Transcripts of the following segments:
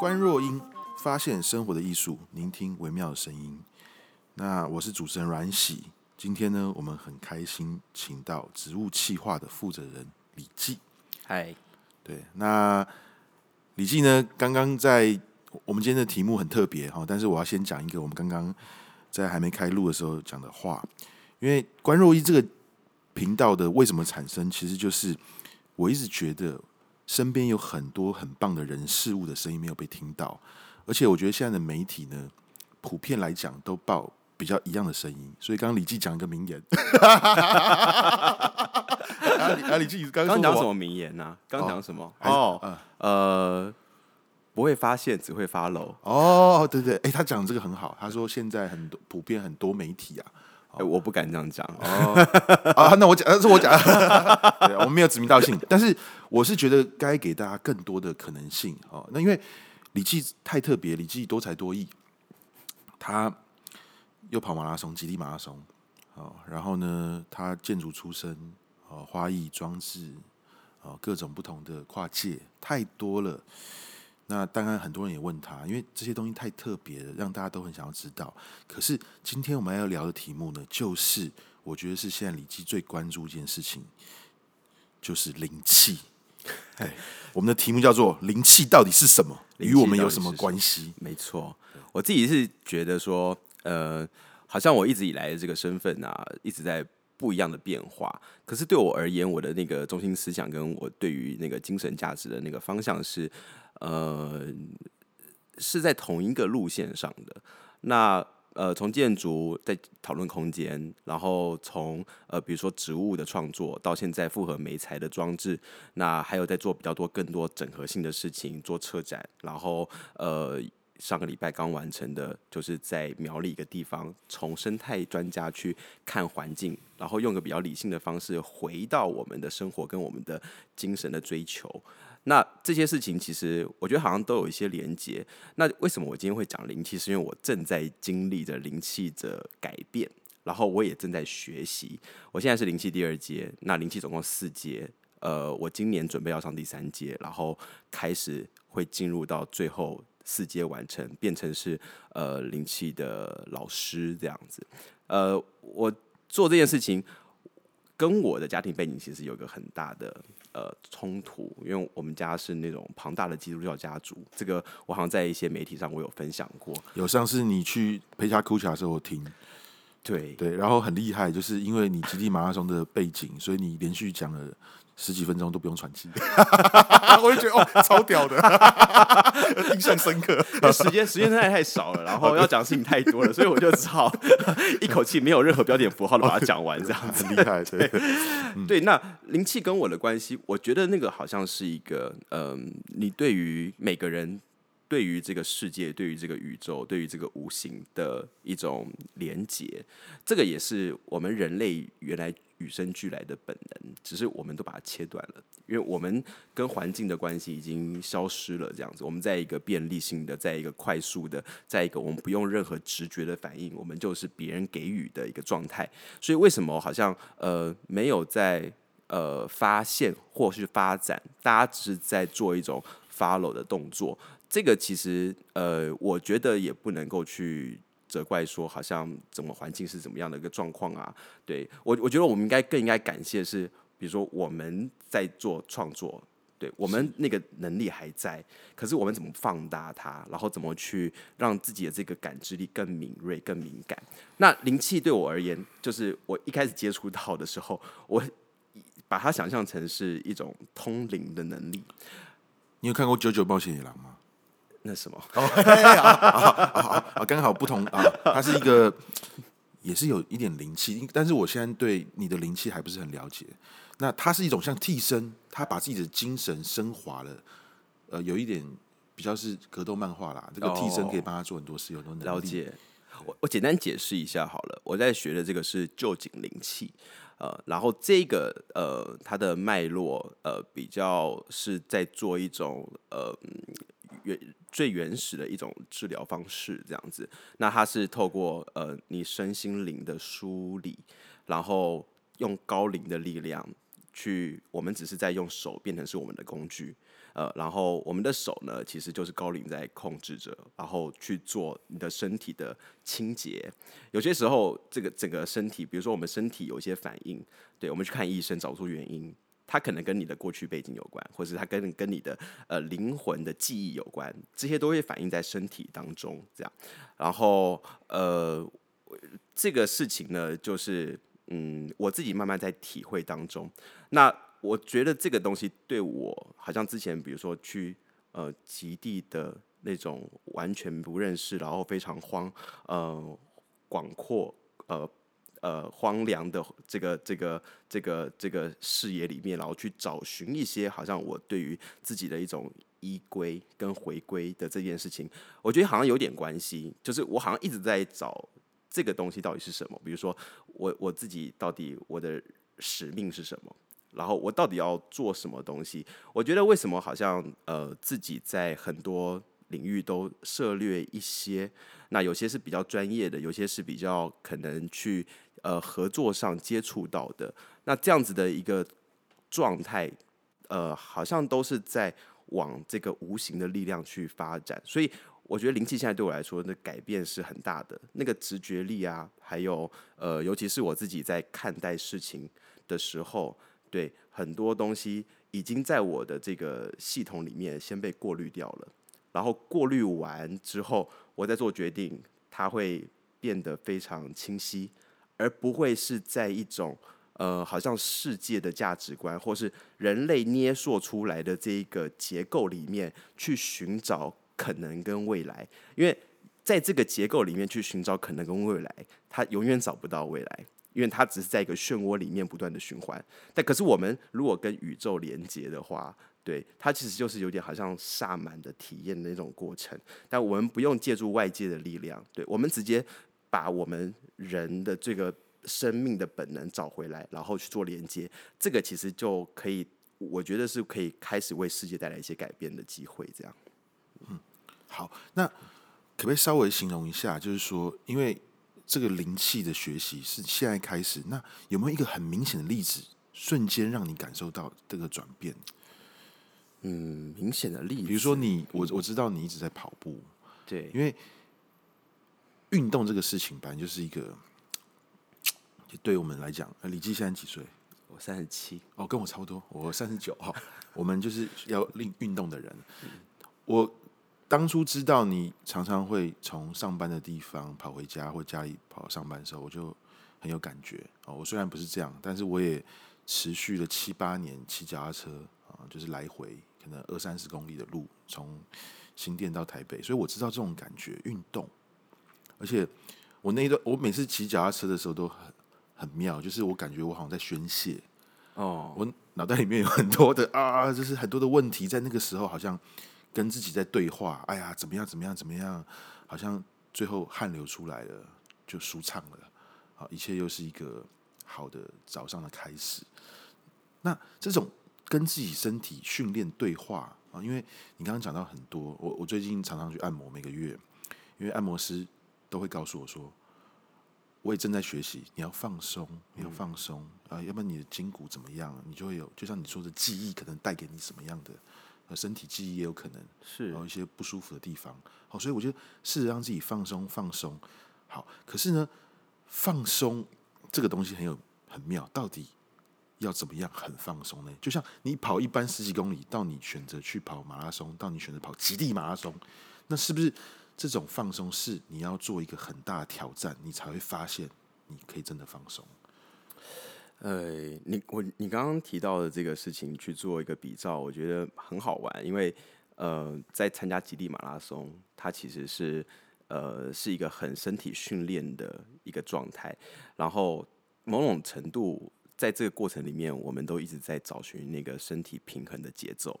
观弱音，发现生活的艺术，聆听微妙的声音。那我是主持人阮喜，今天呢，我们很开心请到植物企划的负责人李纪。嗨，对，那李纪呢，刚刚在我们今天的题目很特别，但是我要先讲一个我们刚刚在还没开录的时候讲的话，因为观弱音这个频道的为什么产生，其实就是我一直觉得。身边有很多很棒的人事物的声音没有被听到，而且我觉得现在的媒体呢，普遍来讲都报比较一样的声音，所以刚刚李纪讲一个名言，李纪刚讲什么名言啊？刚讲什么？不会发现，只会发漏。哦，对对，哎，他讲这个很好，他说现在很多普遍很多媒体啊。我不敢这样讲哦。啊，那我讲，那是我讲，我们没有指名道姓，但是我是觉得该给大家更多的可能性哦。那因为李纪太特别，李纪多才多艺，他又跑马拉松，极地马拉松哦。然后呢，他建筑出身哦，花艺装置哦，各种不同的跨界太多了。那当然，很多人也问他，因为这些东西太特别了，让大家都很想要知道。可是今天我们要聊的题目呢，就是我觉得是现在李纪最关注一件事情，就是灵气。我们的题目叫做"灵气到底是什么？与我们有什么关系？"没错，我自己是觉得说，好像我一直以来的这个身份啊，一直在。不一样的变化，可是对我而言，我的那个中心思想跟我对于那个精神价值的那个方向是，是在同一个路线上的。那从建筑在讨论空间，然后从比如说植物的创作，到现在复合媒材的装置，那还有在做比较多更多整合性的事情，做车展，然后上个礼拜刚完成的，就是在苗栗一个地方，从生态专家去看环境，然后用个比较理性的方式回到我们的生活跟我们的精神的追求。那这些事情其实我觉得好像都有一些连结。那为什么我今天会讲灵气？是因为我正在经历着灵气的改变，然后我也正在学习。我现在是灵气第二阶，那灵气总共4阶，我今年准备要上第3阶，然后开始会进入到最后。4阶完成，变成是灵气的老师这样子。我做这件事情跟我的家庭背景其实有一个很大的冲突，因为我们家是那种庞大的基督教家族。这个我好像在一些媒体上我有分享过。有上次你去陪他哭起来的时候，我听。对对，然后很厉害，就是因为你极地马拉松的背景，所以你连续讲了。10几分钟都不用喘气，我就觉得哦，超屌的，印象深刻。时间太少了，然后要讲事情太多了，所以我就只好一口气没有任何标点符号的把它讲完，这样子很厉害。对对，那灵气跟我的关系，我觉得那个好像是一个，你对于每个人、对于这个世界、对于这个宇宙、对于这个无形的一种连结，这个也是我们人类原来。与生俱来的本能，只是我们都把它切断了，因为我们跟环境的关系已经消失了。这样子，我们在一个便利性的，在一个快速的，在一个我们不用任何直觉的反应，我们就是别人给予的一个状态。所以，为什么好像没有在发现或是发展，大家只是在做一种 follow 的动作？这个其实我觉得也不能够去。责怪说，好像整个环境是怎么样的一个状况啊？对我觉得我们更应该感谢是，比如说我们在做创作，对我们那个能力还在，可是我们怎么放大它，然后怎么去让自己的这个感知力更敏锐、更敏感？那灵气对我而言，就是我一开始接触到的时候，我把它想象成是一种通灵的能力。你有看过《JoJo冒险野狼》吗？那什么？刚好不同啊，它是一个也是有一点灵气，但是我现在对你的灵气还不是很了解。那它是一种像替身，它把自己的精神升华了，有一点比较是格斗漫画啦。这个替身可以帮他做很多事，有很多能力。了解。我简单解释一下好了，我在学的这个是臼井灵气。然后这个它的脉络比较是在做一种最原始的一种治疗方式这样子。那它是透过你身心灵的梳理，然后用高灵的力量去，我们只是在用手变成是我们的工具，然后我们的手呢其实就是高灵在控制着，然后去做你的身体的清洁。有些时候这个整个身体，比如说我们身体有一些反应，对，我们去看医生找出原因，它可能跟你的过去背景有关，或是它跟你的灵魂的记忆有关，这些都会反映在身体当中这样。然后这个事情呢，就是我自己慢慢在体会当中。那我觉得这个东西对我，好像之前比如说去极地的那种完全不认识，然后非常广阔荒凉的这个视野里面，然后去找寻一些好像我对于自己的一种依归跟回归的这件事情，我觉得好像有点关系，就是我好像一直在找这个东西到底是什么。比如说 我自己到底我的使命是什么，然后我到底要做什么东西。我觉得为什么好像自己在很多领域都涉略一些，那有些是比较专业的，有些是比较可能去合作上接触到的。那这样子的一个状态，好像都是在往这个无形的力量去发展。所以我觉得灵气现在对我来说的改变是很大的，那个直觉力啊，还有尤其是我自己在看待事情的时候，对很多东西已经在我的这个系统里面先被过滤掉了。然后过滤完之后，我再做决定，它会变得非常清晰，而不会是在一种好像世界的价值观，或是人类捏塑出来的这一个结构里面去寻找可能跟未来。因为在这个结构里面去寻找可能跟未来，它永远找不到未来，因为它只是在一个漩涡里面不断的循环。但可是我们如果跟宇宙连接的话，对，它其实就是有点好像萨满的体验的那种过程，但我们不用借助外界的力量，对，我们直接把我们人的这个生命的本能找回来，然后去做连接，这个其实就可以，我觉得是可以开始为世界带来一些改变的机会。这样，好，那可不可以稍微形容一下，就是说，因为这个灵气的学习是现在开始，那有没有一个很明显的例子，瞬间让你感受到这个转变？明显的例子，比如说我知道你一直在跑步，对，因为运动这个事情本来就是一个，对我们来讲，李记现在几岁？我37，哦，跟我差不多，我39哈。我们就是要运动的人。我当初知道你常常会从上班的地方跑回家，或家里跑到上班的时候，我就很有感觉。我虽然不是这样，但是我也持续了7-8年骑脚踏车。就是来回可能20-30公里的路，从新店到台北，所以我知道这种感觉运动。而且我那一段，我每次骑脚踏车的时候都很妙，就是我感觉我好像在宣泄。我脑袋里面有很多的就是很多的问题，在那个时候好像跟自己在对话。哎呀，怎么样怎么样怎么样，好像最后汗流出来了，就舒畅了。一切又是一个好的早上的开始。那这种跟自己身体训练对话，因为你刚刚讲到很多，我最近常常去按摩，每个月，因为按摩师都会告诉我说，我也正在学习，你要放松，你要放松要不然你的筋骨怎么样，你就会有，就像你说的记忆可能带给你什么样的，身体记忆也有可能是一些不舒服的地方。好，所以我就试着让自己放松放松。好，可是呢，放松这个东西很妙，到底要怎么样很放松呢？就像你跑一般10几公里，到你选择去跑马拉松，到你选择跑极地马拉松，那是不是这种放松是你要做一个很大的挑战，你才会发现你可以真的放松？你刚刚提到的这个事情去做一个比照，我觉得很好玩，因为在参加极地马拉松，它其实是一个很身体训练的一个状态，然后某种程度。在这个过程里面，我们都一直在找寻那个身体平衡的节奏。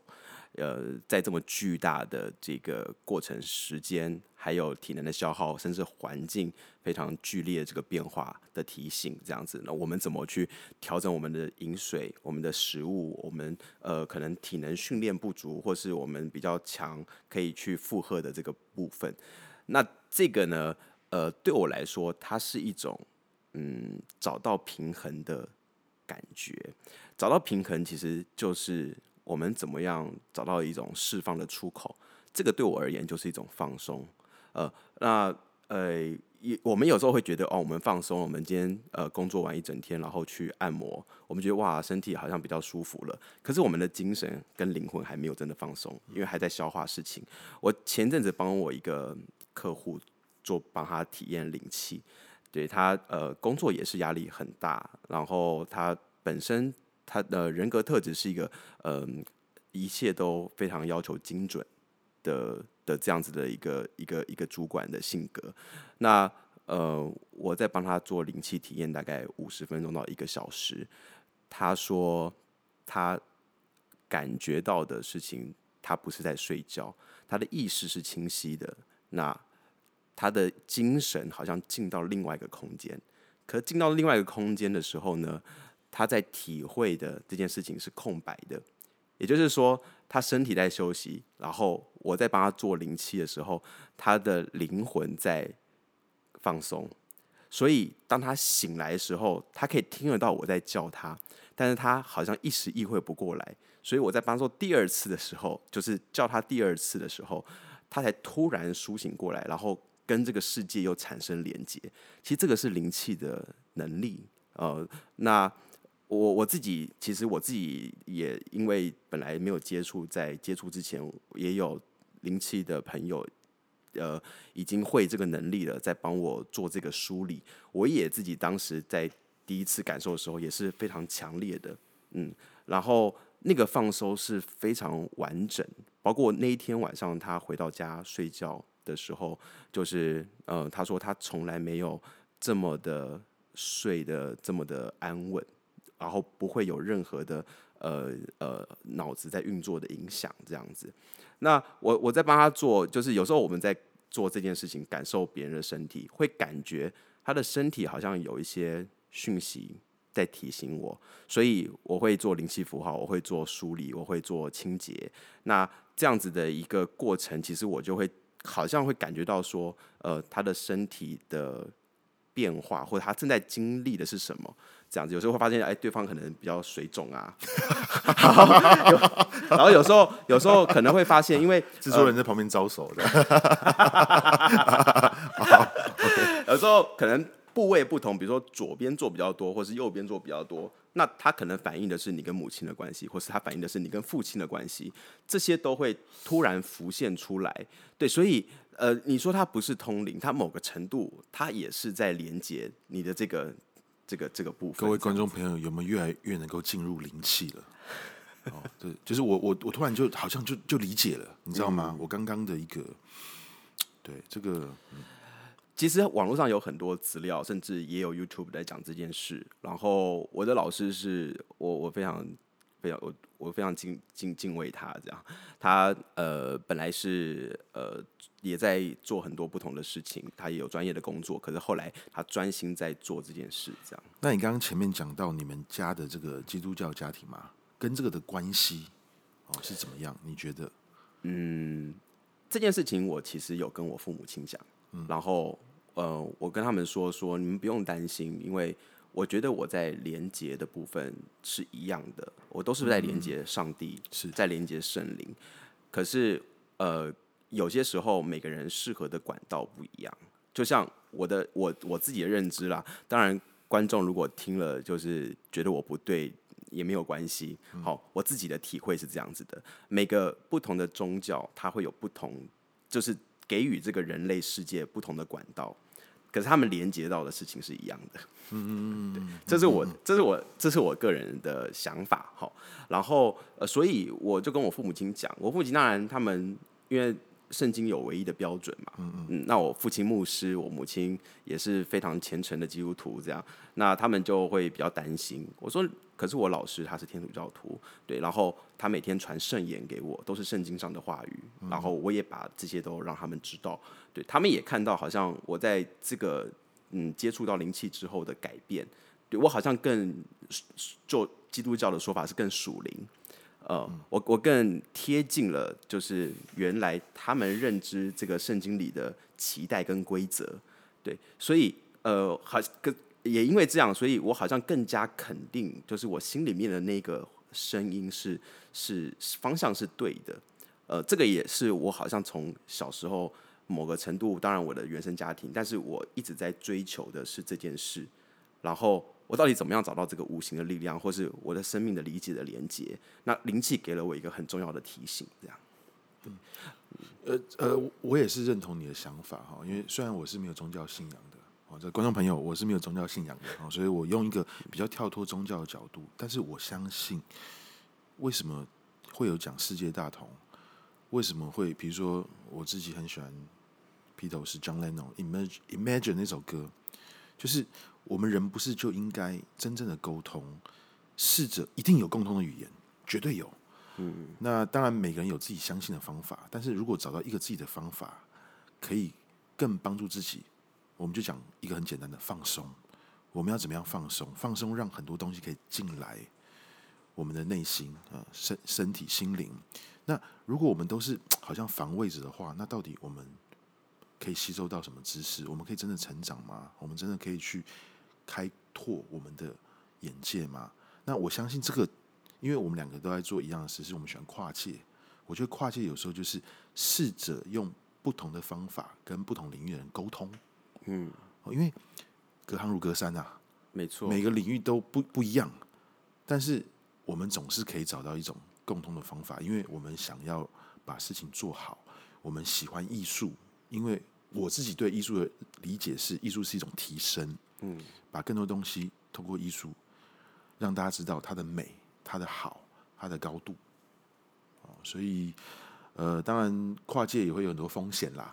在这么巨大的这个过程时间，还有体能的消耗，甚至环境非常剧烈的这个变化的提醒，这样子，那我们怎么去调整我们的饮水、我们的食物、我们可能体能训练不足，或是我们比较强可以去负荷的这个部分？那这个呢，对我来说，它是一种找到平衡的感觉。找到平衡其实就是我们怎么样找到一种释放的出口，这个对我而言就是一种放松。我们有时候会觉得哦，我们放松，我们今天工作完一整天，然后去按摩，我们觉得哇，身体好像比较舒服了。可是我们的精神跟灵魂还没有真的放松，因为还在消化事情。我前阵子帮我一个客户帮他体验灵气，对他工作也是压力很大，然后他本身他的人格特质是一个一切都非常要求精准的这样子的一个主管的性格。那我在帮他做灵气体验，大概50分钟到1个小时。他说他感觉到的事情，他不是在睡觉，他的意识是清晰的，那他的精神好像进到另外一个空间。可进到另外一个空间的时候呢，他在体会的这件事情是空白的，也就是说他身体在休息，然后我在帮他做灵气的时候，他的灵魂在放松。所以当他醒来的时候，他可以听得到我在叫他，但是他好像一时意会不过来。所以我在帮他做第二次的时候，就是叫他第二次的时候，他才突然苏醒过来，然后跟这个世界又产生连接。其实这个是灵气的能力。那 我自己也因为本来没有接触，在接触之前也有灵气的朋友已经会这个能力了，在帮我做这个梳理。我也自己当时在第一次感受的时候也是非常强烈的，然后那个放松是非常完整，包括那一天晚上他回到家睡觉的时候，就是他说他从来没有这么的睡得这么的安稳，然后不会有任何的脑子在运作的影响，这样子。那我在帮他做，就是有时候我们在做这件事情，感受别人的身体，会感觉他的身体好像有一些讯息在提醒我，所以我会做灵气符号，我会做梳理，我会做清洁。那这样子的一个过程，其实我就会好像会感觉到说，他的身体的变化，或者他正在经历的是什么，这样子。有时候会发现，对方可能比较水肿啊，然后有时候可能会发现，因为制作人在旁边招手的，有时候可能部位不同，比如说左边做比较多，或是右边做比较多。那他可能反映的是你跟母亲的关系，或是他反映的是你跟父亲的关系，这些都会突然浮现出来。对，所以你说他不是通灵，他某个程度他也是在连接你的这个部分。各位观众朋友，有没有越来越能够进入灵气了？哦，对，就是我突然就好像就理解了，你知道吗？我刚刚的一个，对这个。其实网络上有很多资料，甚至也有 YouTube 在讲这件事。然后我的老师是我非常非常我非常敬畏他，这样。他本来是也在做很多不同的事情，他也有专业的工作，可是后来他专心在做这件事，这样。那你刚刚前面讲到你们家的这个基督教家庭嘛，跟这个的关系是怎么样？你觉得？这件事情我其实有跟我父母亲讲，然后。我跟他们说，你们不用担心，因为我觉得我在连结的部分是一样的，我都是在连结上帝，在连结圣灵。可是有些时候每个人适合的管道不一样，就像我自己的认知啦。当然，观众如果听了就是觉得我不对也没有关系。好，我自己的体会是这样子的：每个不同的宗教，它会有不同，就是给予这个人类世界不同的管道。可是他们连接到的事情是一样的，对，这是我个人的想法。然后所以我就跟我父母亲讲，我父母亲当然他们因为圣经有唯一的标准嘛，那我父亲牧师，我母亲也是非常虔诚的基督徒，这样，那他们就会比较担心。我说，可是我老师他是天主教徒，对，然后他每天传圣言给我，都是圣经上的话语，然后我也把这些都让他们知道，对，他们也看到好像我在这个接触到灵气之后的改变，对，我好像更就基督教的说法是更属灵。我更贴近了，就是原来他们认知这个圣经里的期待跟规则，对，所以也因为这样，所以我好像更加肯定，就是我心里面的那个声音是方向是对的，这个也是我好像从小时候某个程度，当然我的原生家庭，但是我一直在追求的是这件事，然后。我到底怎么样找到这个无形的力量，或是我的生命的理解的连接？那灵气给了我一个很重要的提醒，这样。我也是认同你的想法，因为虽然我是没有宗教信仰的，这观众朋友，我是没有宗教信仰的，所以我用一个比较跳脱宗教的角度，但是我相信，为什么会有讲世界大同？为什么会，比如说我自己很喜欢披头士 John Lennon Imagine 那首歌，就是。我们人不是就应该真正的沟通，试着一定有共同的语言，绝对有。那当然每个人有自己相信的方法，但是如果找到一个自己的方法，可以更帮助自己，我们就讲一个很简单的放松。我们要怎么样放松？放松让很多东西可以进来我们的内心、身体、心灵。那如果我们都是好像防卫者的话，那到底我们可以吸收到什么知识？我们可以真的成长吗？我们真的可以去？开拓我们的眼界嘛？那我相信这个，因为我们两个都在做一样的事，是我们喜欢跨界。我觉得跨界有时候就是试着用不同的方法跟不同领域的人沟通。因为隔行如隔山啊，没错，每个领域都不一样，但是我们总是可以找到一种共通的方法，因为我们想要把事情做好，我们喜欢艺术，因为我自己对艺术的理解是，艺术是一种提升。把更多东西透过艺术让大家知道它的美、它的好、它的高度。所以，当然跨界也会有很多风险啦，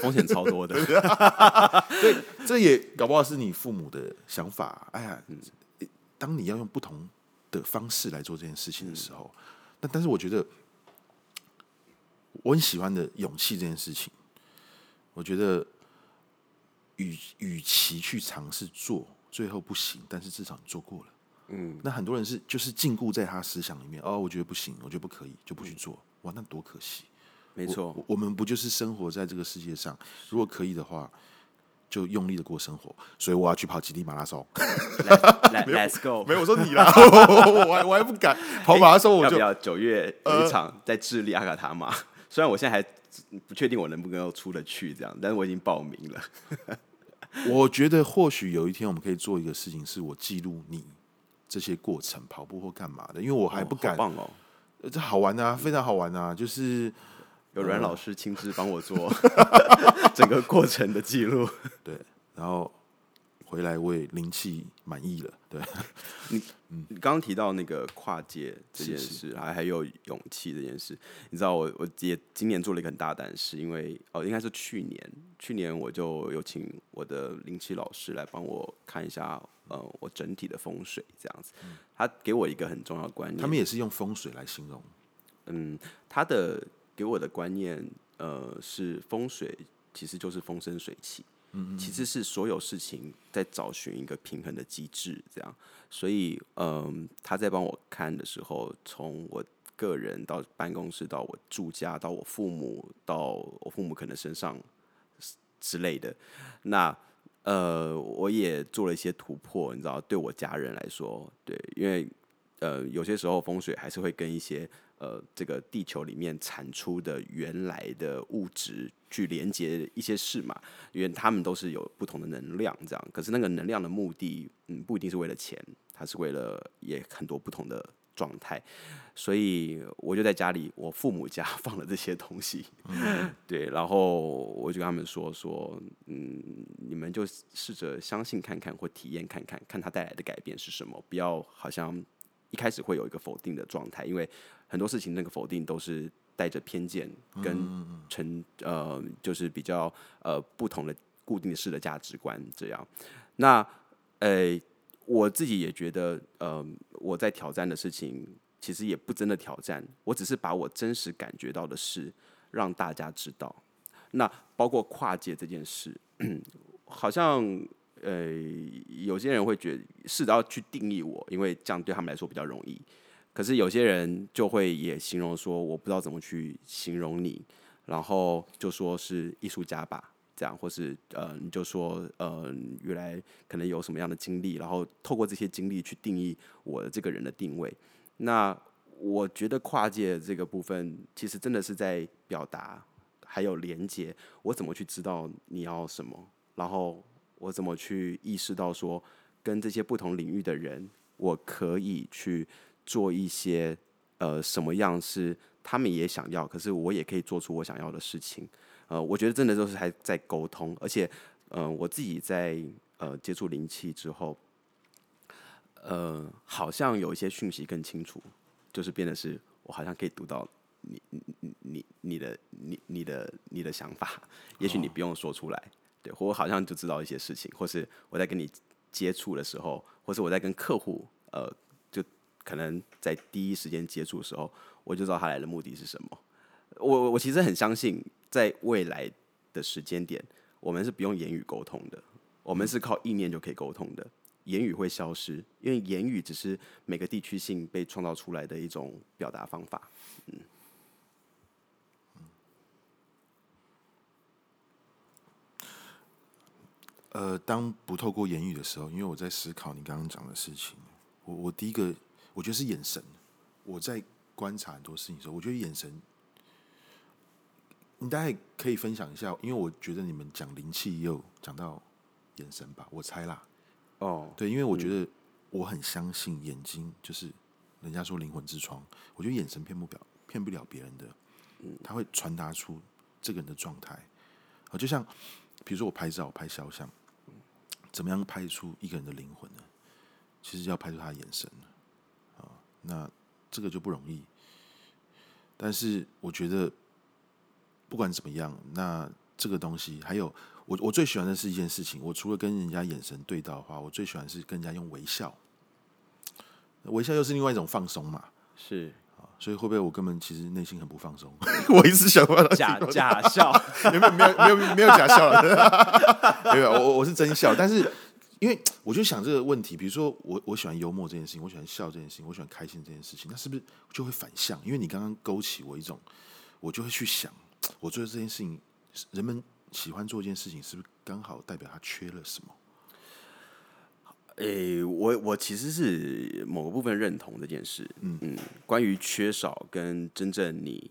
风险超多的。对，这也搞不好是你父母的想法。哎呀，当你要用不同的方式来做这件事情的时候，但是我觉得我很喜欢的勇气这件事情，我觉得。与其去尝试做，最后不行，但是至少你做过了。那很多人是就是禁锢在他思想里面，我觉得不行，我觉得不可以，就不去做。哇，那多可惜！没错，我们不就是生活在这个世界上？如果可以的话，就用力的过生活。所以我要去跑极地马拉松。Let's go！ 没有，我说你啦，我还不敢跑马拉松，我就要不要9月有一场在智利阿卡塔马？虽然我现在还。不确定我能不能出得去这样，但是我已经报名了。我觉得或许有一天我们可以做一个事情，是我记录你这些过程，跑步或干嘛的，因为我还不敢。好棒哦！这好玩啊，非常好玩啊，就是有阮老师亲自帮我做整个过程的记录。对，然后回来我也灵气满意了。对，你刚刚提到那个跨界这件事，还有勇气这件事，你知道我也今年做了一个很大胆的事，因为应该是去年我就有请我的灵气老师来帮我看一下，我整体的风水这样子，他给我一个很重要的观念，他们也是用风水来形容，他的给我的观念，是风水其实就是风生水起。其实是所有事情在找寻一个平衡的机制，这样。所以，他在帮我看的时候，从我个人到办公室，到我住家，到我父母，到我父母可能身上之类的。那我也做了一些突破，你知道，对我家人来说，对，因为有些时候风水还是会跟一些。这个地球里面产出的原来的物质去连接一些事嘛，因为他们都是有不同的能量这样，可是那个能量的目的，不一定是为了钱，它是为了也很多不同的状态，所以我就在家里，我父母家放了这些东西，对，然后我就跟他们说，你们就试着相信看看或体验看看，看它带来的改变是什么，不要好像。一开始会有一个否定的状态，因为很多事情那个否定都是带着偏见跟就是比较不同的固定式的价值观这样。那我自己也觉得，我在挑战的事情其实也不真的挑战，我只是把我真实感觉到的事让大家知道。那包括跨界这件事，好像有些人会觉得试着要去定义我，因为这样对他们来说比较容易。可是有些人就会也形容说，我不知道怎么去形容你，然后就说是艺术家吧，这样，或是你就说原来可能有什么样的经历，然后透过这些经历去定义我这个人的定位。那我觉得跨界这个部分，其实真的是在表达。还有连结，我怎么去知道你要什么？然后我怎么去意识到说，跟这些不同领域的人，我可以去做一些什么样是他们也想要，可是我也可以做出我想要的事情。我觉得真的都是还在沟通，而且我自己在接触灵气之后，好像有一些讯息更清楚，就是变得是我好像可以读到。你的想法，也许你不用说出来，对，或我好像就知道一些事情，或是我在跟你接触的时候，或是我在跟客户，就可能在第一时间接触的时候，我就知道他来的目的是什么。我其实很相信，在未来的时间点，我们是不用言语沟通的，我们是靠意念就可以沟通的。言语会消失，因为言语只是每个地区性被创造出来的一种表达方法。当不透过言语的时候，因为我在思考你刚刚讲的事情，我第一个我觉得是眼神。我在观察很多事情的时候，我觉得眼神，你大概可以分享一下，因为我觉得你们讲灵气也有讲到眼神吧，我猜啦。哦，对，因为我觉得我很相信眼睛，就是人家说灵魂之窗，我觉得眼神骗不了别人的，他会传达出这个人的状态。就像比如说我拍照，我拍肖像。怎么样拍出一个人的灵魂呢？其实要拍出他的眼神，那这个就不容易。但是我觉得不管怎么样，那这个东西还有 我最喜欢的是一件事情，我除了跟人家眼神对到的话，我最喜欢是跟人家用微笑。微笑又是另外一种放松嘛，是。所以会不会我根本其实内心很不放松？我一直想要假笑，没有假笑了，没有，我是真笑。但是因为我就想这个问题，比如说我喜欢幽默这件事情，我喜欢笑这件事情，我喜欢开心这件事情，那是不是就会反向？因为你刚刚勾起我一种，我就会去想，我做这件事情，人们喜欢做一件事情，是不是刚好代表他缺了什么？我其实是某个部分认同这件事，关于缺少跟真正你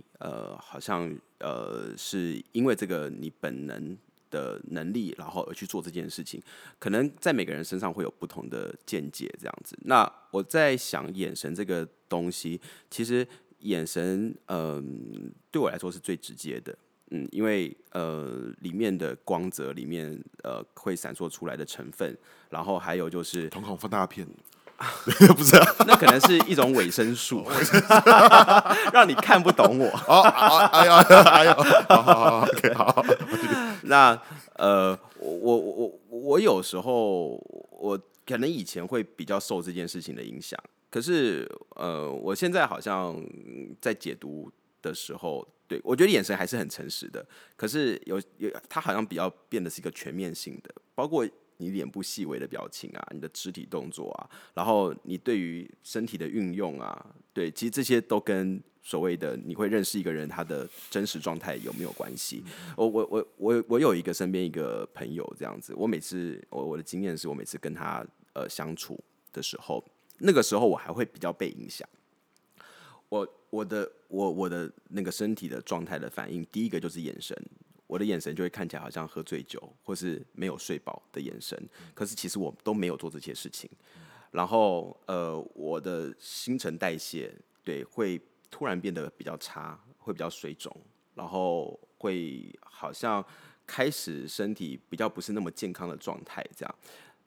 好像是因为这个你本能的能力，然后而去做这件事情，可能在每个人身上会有不同的见解这样子。那我在想眼神这个东西，其实眼神对我来说是最直接的。因为里面的光泽，里面会闪烁出来的成分，然后还有就是瞳孔放大片，不是、啊？那可能是一种伪身术，让你看不懂我。哦，哎呀，哎呀，好好好 ，OK， 好。那我有时候我可能以前会比较受这件事情的影响，可是我现在好像在解读的时候。对，我觉得眼神还是很诚实的，可是它好像比较变得是一个全面性的，包括你脸部细微的表情啊，你的肢体动作啊，然后你对于身体的运用啊，对，其实这些都跟所谓的你会认识一个人他的真实状态有没有关系。我有一个身边一个朋友这样子，我每次我的经验是我每次跟他相处的时候，那个时候我还会比较被影响。我的那个身体的状态的反应，第一个就是眼神，我的眼神就会看起来好像喝醉酒或是没有睡饱的眼神，可是其实我都没有做这些事情。然后我的新陈代谢对会突然变得比较差，会比较水肿，然后会好像开始身体比较不是那么健康的状态这样。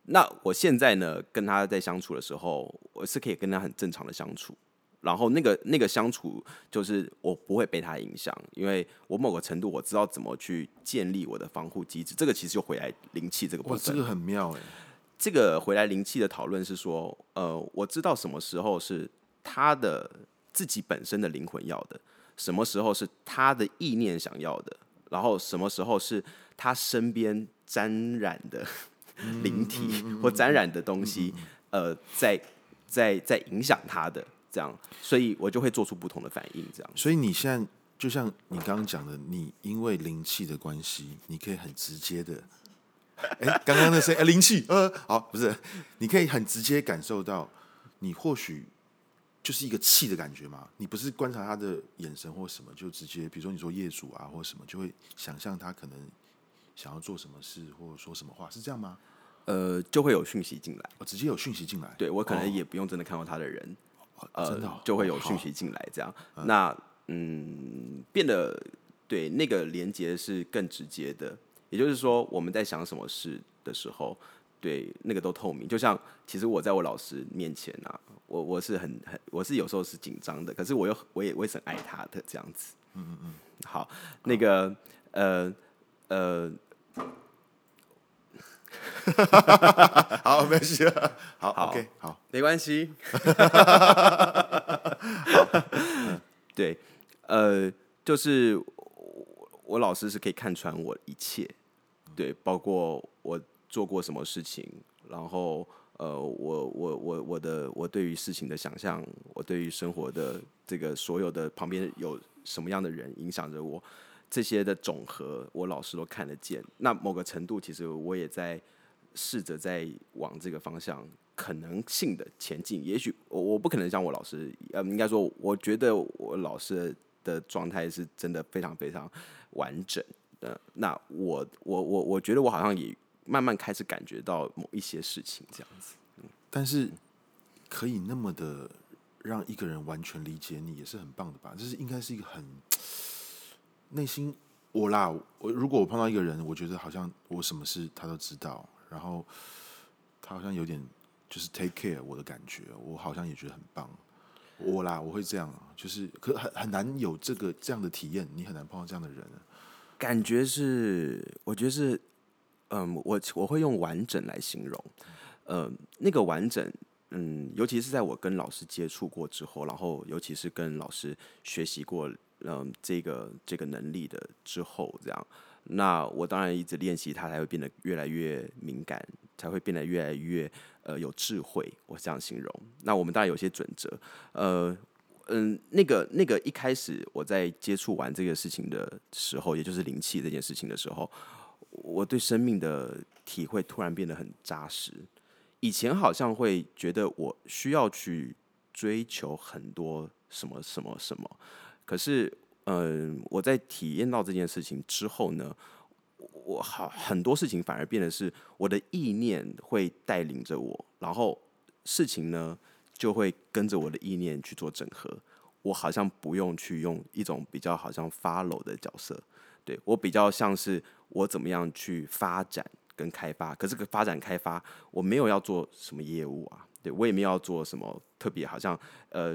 那我现在呢跟他在相处的时候，我是可以跟他很正常的相处。然后那个相处就是我不会被他影响，因为我某个程度我知道怎么去建立我的防护机制。这个其实就回来灵气这个部分，哇，这个很妙哎。这个回来灵气的讨论是说，我知道什么时候是他的自己本身的灵魂要的，什么时候是他的意念想要的，然后什么时候是他身边沾染的灵体或沾染的东西，在影响他的。这样，所以我就会做出不同的反应。这样，所以你现在就像你刚刚讲的，你因为灵气的关系，你可以很直接的，刚刚那声灵气，好，不是，你可以很直接感受到，你或许就是一个气的感觉嘛。你不是观察他的眼神或什么，就直接，比如说你说业主啊或什么，就会想象他可能想要做什么事或者说什么话，是这样吗？就会有讯息进来，直接有讯息进来。对，我可能也不用真的看到他的人。真的就会有讯息进来，这样。那变得对那个连接是更直接的，也就是说我们在想什么事的时候，对那个都透明。就像其实我在我老师面前啊，我是我是有时候是紧张的，可是我也很爱他的这样子。好，那个好，没事，好 ，OK， 好，没关系。对，就是我老师是可以看穿我一切，对，包括我做过什么事情，然后我对于事情的想象，我对于生活的这个所有的旁边有什么样的人影响着我。这些的总和，我老师都看得见。那某个程度，其实我也在试着在往这个方向可能性的前进。也许我不可能像我老师，应该说，我觉得我老师的状态是真的非常非常完整的。那我觉得我好像也慢慢开始感觉到某一些事情这样子。但是可以那么的让一个人完全理解你，也是很棒的吧？这是应该是一个很。内心我啦，如果我碰到一个人，我觉得好像我什么事他都知道，然后他好像有点就是 take care 我的感觉，我好像也觉得很棒。我啦，我会这样，就是可很难有这样的体验，你很难碰到这样的人。感觉是，我觉得是，我会用完整来形容，那个完整。尤其是在我跟老师接触过之后，然后尤其是跟老师学习过，这个能力的之后，这样，那我当然一直练习，它才会变得越来越敏感，才会变得越来越有智慧，我这样形容。那我们当然有些准则，那个一开始我在接触完这个事情的时候，也就是灵气这件事情的时候，我对生命的体会突然变得很扎实。以前好像会觉得我需要去追求很多什么什么什么，可是，我在体验到这件事情之后呢，我很多事情反而变得是我的意念会带领着我，然后事情呢就会跟着我的意念去做整合。我好像不用去用一种比较好像 follow 的角色，对，我比较像是我怎么样去发展。跟开发，可是个开发，我没有要做什么业务啊，对我也没有要做什么特别，好像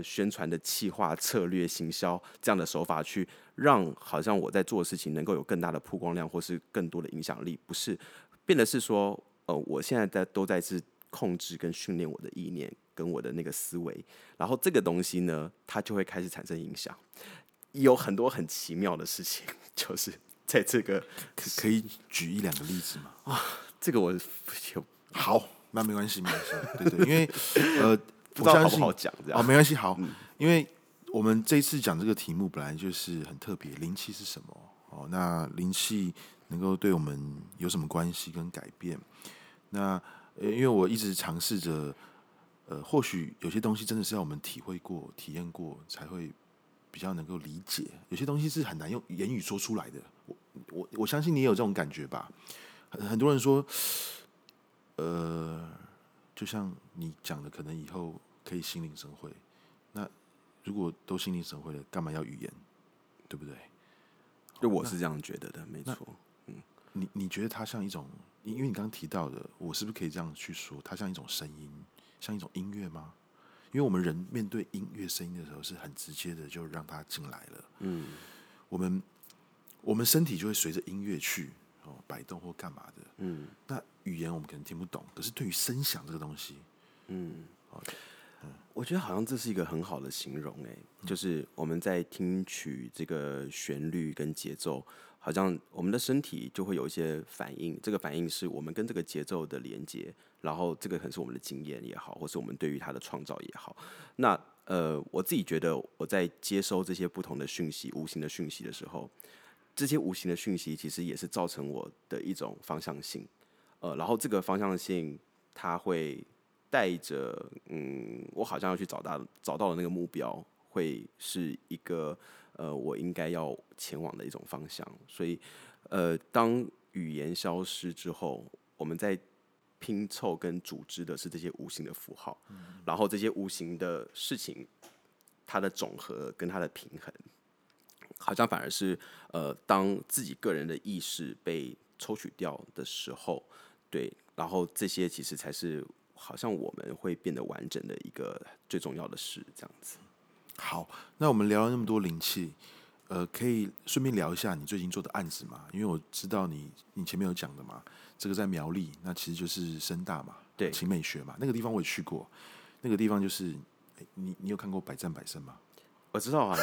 宣传的企划、策略、行销这样的手法，去让好像我在做的事情能够有更大的曝光量，或是更多的影响力，不是变得是说，我现在都在控制跟训练我的意念跟我的那个思维，然后这个东西呢，它就会开始产生影响，有很多很奇妙的事情，就是。在这个可以举一两个例子吗？这个我好，那没关系，没关系，对，因为不知道好不好讲这样。没关系，好，因为我们这一次讲这个题目本来就是很特别，灵气是什么？那灵气能够对我们有什么关系跟改变？那因为我一直尝试着，或许有些东西真的是要我们体会过、体验过才会。比较能够理解，有些东西是很难用言语说出来的。我相信你也有这种感觉吧？很多人说，就像你讲的，可能以后可以心领神会。那如果都心领神会了，干嘛要语言？对不对？对，我是这样觉得的，没错。你觉得它像一种，因为你刚刚提到的，我是不是可以这样去说？它像一种声音，像一种音乐吗？因为我们人面对音乐声音的时候是很直接的就让它进来了，嗯，我们身体就会随着音乐去摆动或干嘛的，嗯，那语言我们可能听不懂，可是对于声响这个东西，嗯，我觉得好像这是一个很好的形容，就是我们在听取这个旋律跟节奏，好像我们的身体就会有一些反应，这个反应是我们跟这个节奏的连接，然后这个可能是我们的经验也好，或是我们对于它的创造也好。那我自己觉得我在接收这些不同的讯息、无形的讯息的时候，这些无形的讯息其实也是造成我的一种方向性，然后这个方向性它会带着，我好像要去找到的那个目标，会是一个我应该要前往的一种方向。所以当语言消失之后，我们在拼凑跟组织的是这些无形的符号，然后这些无形的事情，它的总和跟它的平衡，好像反而是当自己个人的意识被抽取掉的时候，对，然后这些其实才是好像我们会变得完整的一个最重要的事，这样子。好，那我们聊了那么多灵气，可以顺便聊一下你最近做的案子嘛？因为我知道你前面有讲的嘛，这个在苗栗，那其实就是深大嘛，对，勤美学嘛，那个地方我也去过，那个地方就是，你有看过百战百胜吗？我知道啊，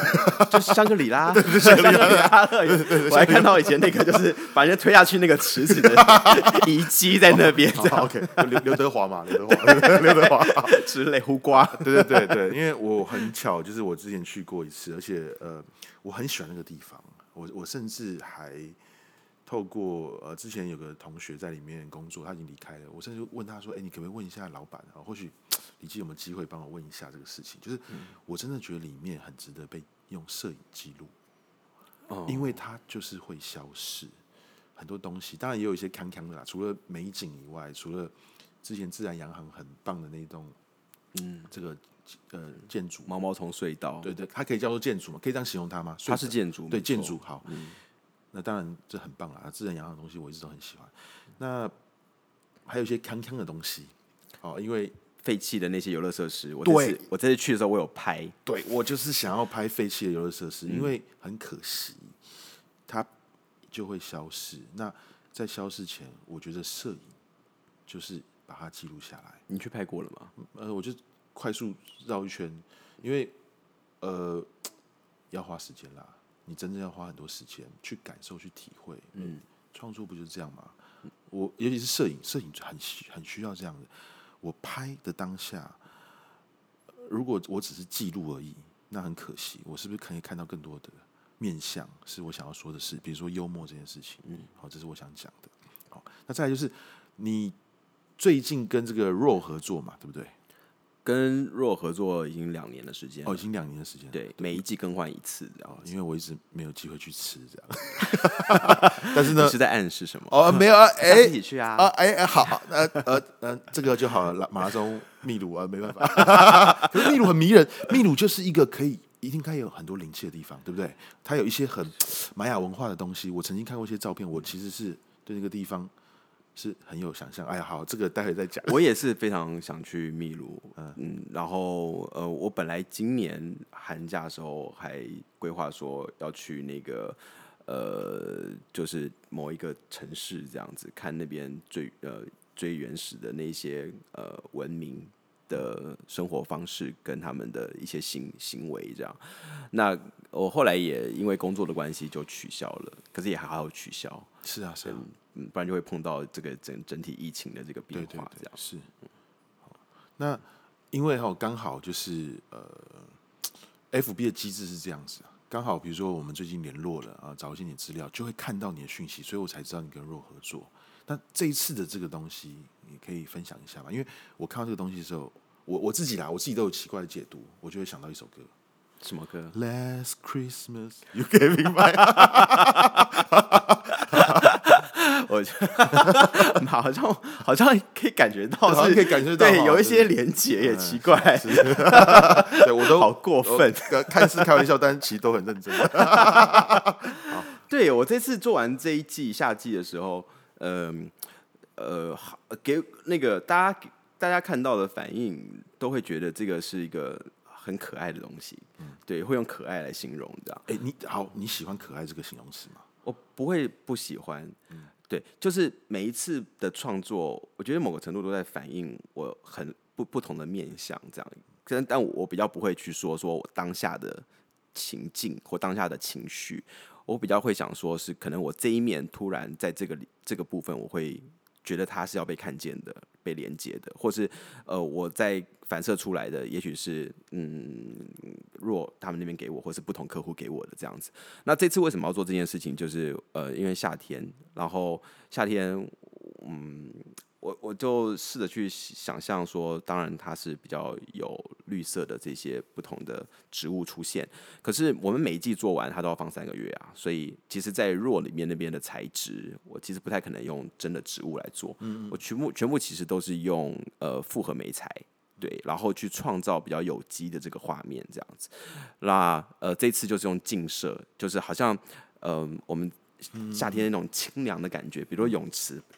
就香格里拉，香格里拉，我还看到以前那个就是把人家推下去那个池子的遗迹在那边。OK， 刘德华之类胡瓜，对对对对，因为我很巧，就是我之前去过一次，而且我很喜欢那个地方，我甚至还透过之前有个同学在里面工作，他已经离开了，我甚至问他说：“哎，你可不可以问一下老板啊？或许。”李记有没有机会帮我问一下这个事情？就是我真的觉得里面很值得被用摄影记录，因为它就是会消失很多东西。当然也有一些康康的啦，除了美景以外，除了之前自然洋行很棒的那栋，这个建筑毛毛虫隧道，对对，它可以叫做建筑吗？可以这样形容它吗？它是建筑，对建筑好。那当然这很棒啦，自然洋行的东西我一直都很喜欢。那还有一些康康的东西，因为。废弃的那些游乐设施，我这次去的时候我有拍，对我就是想要拍废弃的游乐设施，因为很可惜，它就会消失。那在消失前，我觉得摄影就是把它记录下来。你去拍过了吗？我就快速绕一圈，因为要花时间啦，你真正要花很多时间去感受、去体会。创作不就是这样吗？我尤其是摄影很需要这样的。我拍的当下，如果我只是记录而已，那很可惜。我是不是可以看到更多的面向？是我想要说的事，比如说幽默这件事情，好，这是我想讲的。好，那再来就是你最近跟这个 RAW 合作嘛，对不对？跟 RAW 合作已经2年的时间，已经2年的时间，对，每一季更换一次，因为我一直没有机会去吃这样，但是呢，你是在暗示什么？没有啊，一起去啊，好，这个就好了，马拉松秘鲁啊，没办法，可是秘鲁很迷人，秘鲁就是一个可以一定该有很多灵气的地方，对不对？它有一些很玛雅文化的东西，我曾经看过一些照片，我其实是对那个地方。是很有想象，哎呀，好，这个待会再讲。我也是非常想去秘鲁，然后我本来今年寒假的时候还规划说要去那个就是某一个城市这样子，看那边最原始的那些文明的生活方式跟他们的一些行为这样。那我后来也因为工作的关系就取消了，可是也还好取消。是啊，是啊。不然就会碰到这个整体疫情的这个变化，这样對對對是。那因为刚好就是FB 的机制是这样子，刚好比如说我们最近联络了啊，找一些你的资料，就会看到你的讯息，所以我才知道你跟RAW合作。那这一次的这个东西，你可以分享一下吗？因为我看到这个东西的时候，我自己啦，我自己都有奇怪的解读，我就会想到一首歌。什么歌 ？Last Christmas, you gave me my 。好像可以感觉到是，对，有一些连结也奇怪，对我都好过分，看似开玩笑，但其实都很认真。对我这次做完这一季夏季的时候，给那个大家大家看到的反应都会觉得这个是一个很可爱的东西，对，会用可爱来形容这样。哎，你喜欢可爱这个形容词吗？我不会不喜欢，对，就是每一次的创作，我觉得某个程度都在反映我很不同的面向这样，但我比较不会去说我当下的情境或当下的情绪，我比较会想说是可能我这一面突然在这个部分，我会觉得它是要被看见的、被连接的，或是我在反射出来的，也许是RAW他们那边给我，或是不同客户给我的这样子。那这次为什么要做这件事情？就是因为夏天，然后夏天，我就试着去想象说，当然它是比较有绿色的这些不同的植物出现，可是我们每一季做完它都要放3个月啊，所以其实在RAW里面那边的材质，我其实不太可能用真的植物来做，我全部其实都是用复合媒材。对，然后去创造比较有机的这个画面，这样子。那这次就是用镜射，就是好像我们夏天那种清凉的感觉，比如说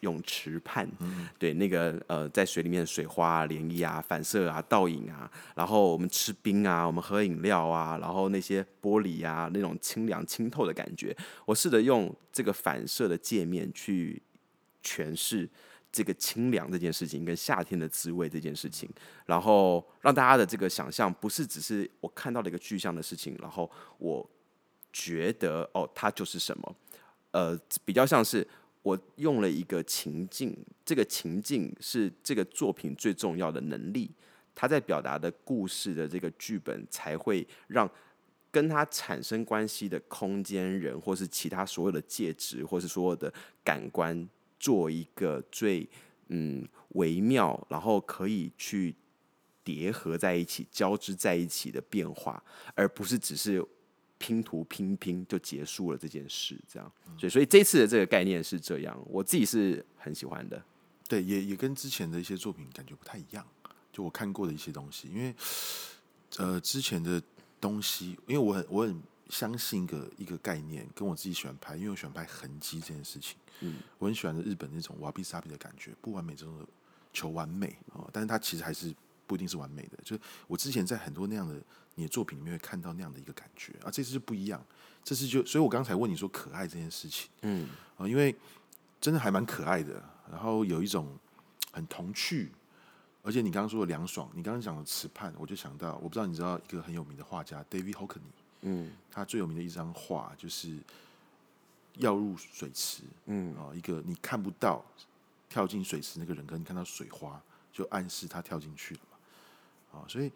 泳池畔，对那个在水里面的水花、涟漪啊、反射啊、倒影啊，然后我们吃冰啊，我们喝饮料啊，然后那些玻璃啊，那种清凉清透的感觉，我试着用这个反射的界面去诠释。这个清凉这件事情跟夏天的滋味这件事情，然后让大家的这个想象不是只是我看到了一个具象的事情，然后我觉得哦它就是什么，比较像是我用了一个情境，这个情境是这个作品最重要的能力，它在表达的故事的这个剧本才会让跟它产生关系的空间人或是其他所有的介质或是所有的感官。做一个最微妙，然后可以去叠合在一起、交织在一起的变化，而不是只是拼图拼就结束了这件事。这样，所以这次的这个概念是这样，我自己是很喜欢的。对，也跟之前的一些作品感觉不太一样，就我看过的一些东西，因为之前的东西，因为我很相信一个概念，跟我自己喜欢拍，因为我喜欢拍痕迹这件事情。我很喜欢日本那种瓦比萨比的感觉，不完美中的求完美，但是它其实还是不一定是完美的。就是我之前在很多那样的你的作品里面会看到那样的一个感觉啊，这次就不一样，这次就，所以我刚才问你说可爱这件事情，因为真的还蛮可爱的，然后有一种很童趣，而且你刚刚说的凉爽，你刚刚讲的池畔，我就想到，我不知道你知道一个很有名的画家 David Hockney。他最有名的一张画就是要入水池，一个你看不到跳进水池那个人，可能看到水花就暗示他跳进去了嘛，所以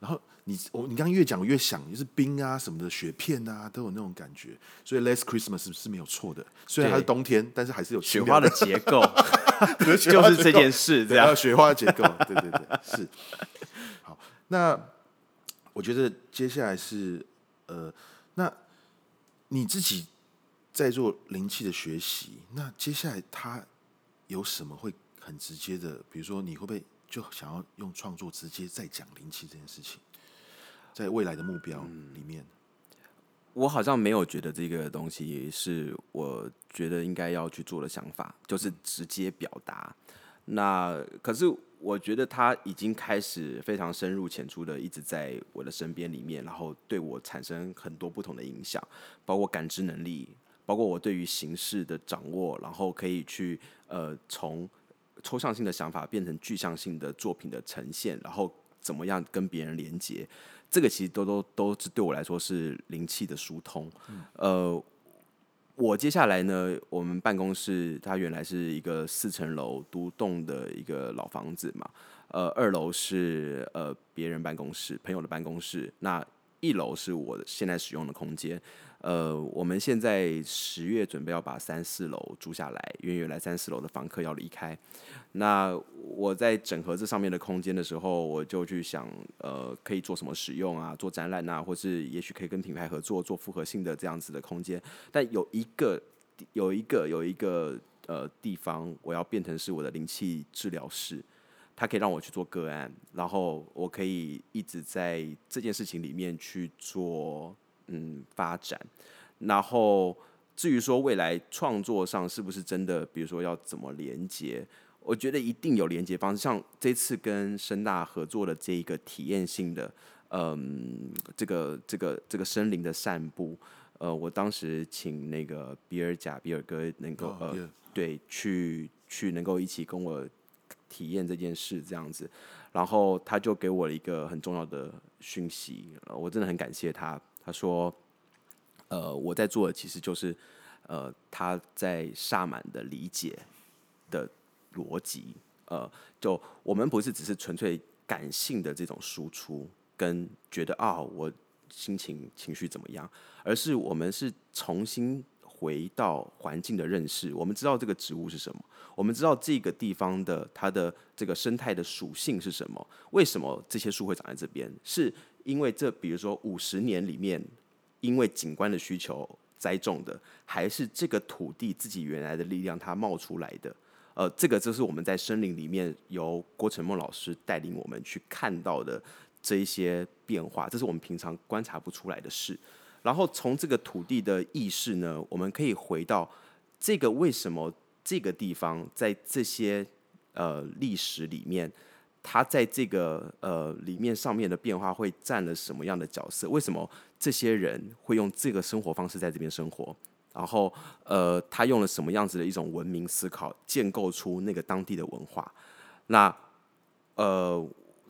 然后你刚越讲我越想，就是冰啊什么的雪片啊都有那种感觉，所以 Last Christmas 是没有错的，虽然它是冬天，但是还是有雪花的结构，就是这件事这样，雪花的结构，对对对，是。好，那我觉得接下来是。那你自己在做灵气的学习，那接下来它有什么会很直接的？比如说，你会不会就想要用创作直接再讲灵气这件事情，在未来的目标里面？我好像没有觉得这个东西是我觉得应该要去做的想法，就是直接表达。那可是我觉得他已经开始非常深入浅出的一直在我的身边里面，然后对我产生很多不同的影响，包括感知能力，包括我对于形式的掌握，然后可以去从抽象性的想法变成具象性的作品的呈现，然后怎么样跟别人连接，这个其实都是对我来说是灵气的疏通。我接下来呢，我们办公室它原来是一个4层楼独栋的一个老房子嘛，2楼是别人办公室、朋友的办公室，那1楼是我现在使用的空间。我们现在10月准备要把3、4楼租下来，因为原来3、4楼的房客要离开。那我在整合这上面的空间的时候，我就去想，可以做什么使用啊，做展览啊，或是也许可以跟品牌合作，做复合性的这样子的空间。但有一个地方，我要变成是我的灵气治疗室。它可以让我去做个案，然后我可以一直在这件事情里面去做发展。然后至于说未来创作上是不是真的，比如说要怎么连接，我觉得一定有连接方式，像这次跟深大合作的这一个体验性的，这个森林的散步，我当时请那个比尔哥能够对去能够一起跟我体验这件事这样子，然后他就给我了一个很重要的讯息，我真的很感谢他。他说，我在做的其实就是，他在萨满的理解的逻辑，就我们不是只是纯粹感性的这种输出，跟觉得啊我情绪怎么样，而是我们是重新回到环境的认识。我们知道这个植物是什么，我们知道这个地方的它的这个生态的属性是什么，为什么这些树会长在这边，是因为这比如说50年里面因为景观的需求栽种的，还是这个土地自己原来的力量它冒出来的。这个就是我们在森林里面由郭成梦老师带领我们去看到的这一些变化，这是我们平常观察不出来的事。然后从这个土地的意识呢，我们可以回到这个为什么这个地方在这些历史里面，它在这个里面上面的变化会占了什么样的角色？为什么这些人会用这个生活方式在这边生活？然后他用了什么样子的一种文明思考，建构出那个当地的文化？那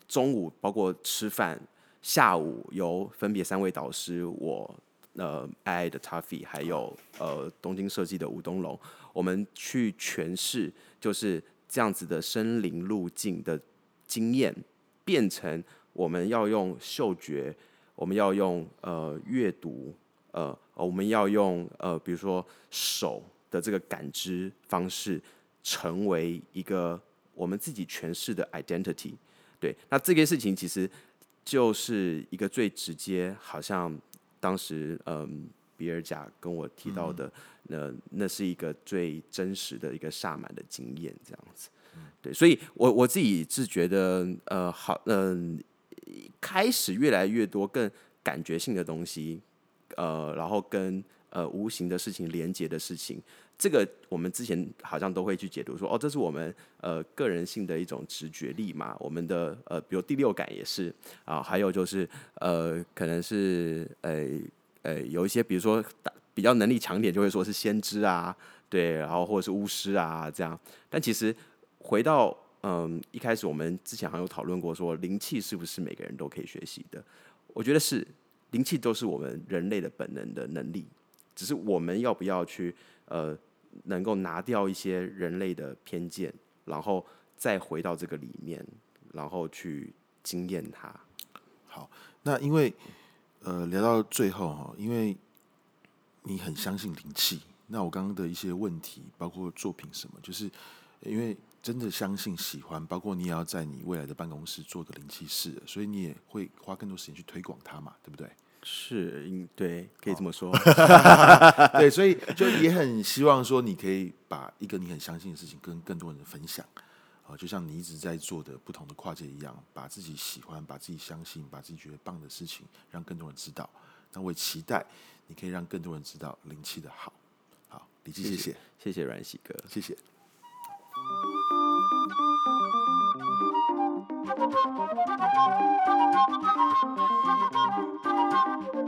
中午包括吃饭，下午由分别3位导师，我爱的 Tuffy， 还有东京设计的吴东龙，我们去诠释就是这样子的森林路径的经验，变成我们要用嗅觉，我们要用阅读，我们要用比如说手的这个感知方式，成为一个我们自己诠释的 identity。 对，那这件事情其实就是一个最直接，好像当时比尔甲跟我提到的，那是一个最真实的一个萨满的经验，这样子。对，所以我自己是觉得开始越来越多更感觉性的东西，然后跟无形的事情连接的事情，这个我们之前好像都会去解读说，哦，这是我们个人性的一种直觉力嘛，我们的比如第六感也是啊，还有就是可能是有一些比如说比较能力强点就会说是先知啊，对，然后或者是巫师啊这样，但其实回到一开始我们之前好像有讨论过说，灵气是不是每个人都可以学习的？我觉得是。灵气都是我们人类的本能的能力，只是我们要不要去能够拿掉一些人类的偏见，然后再回到这个里面，然后去经验它。好，那因为聊到最后，因为你很相信灵气，那我刚刚的一些问题，包括作品什么，就是因为真的相信喜欢，包括你也要在你未来的办公室做个灵气室，所以你也会花更多时间去推广它嘛，对不对？是，对，可以这么说。对，所以就也很希望说，你可以把一个你很相信的事情跟更多人分享，就像你一直在做的不同的跨界一样，把自己喜欢、把自己相信、把自己觉得棒的事情，让更多人知道。那我也期待你可以让更多人知道灵气的好。好，李记，谢谢，谢谢阮喜哥，谢谢。Thank you.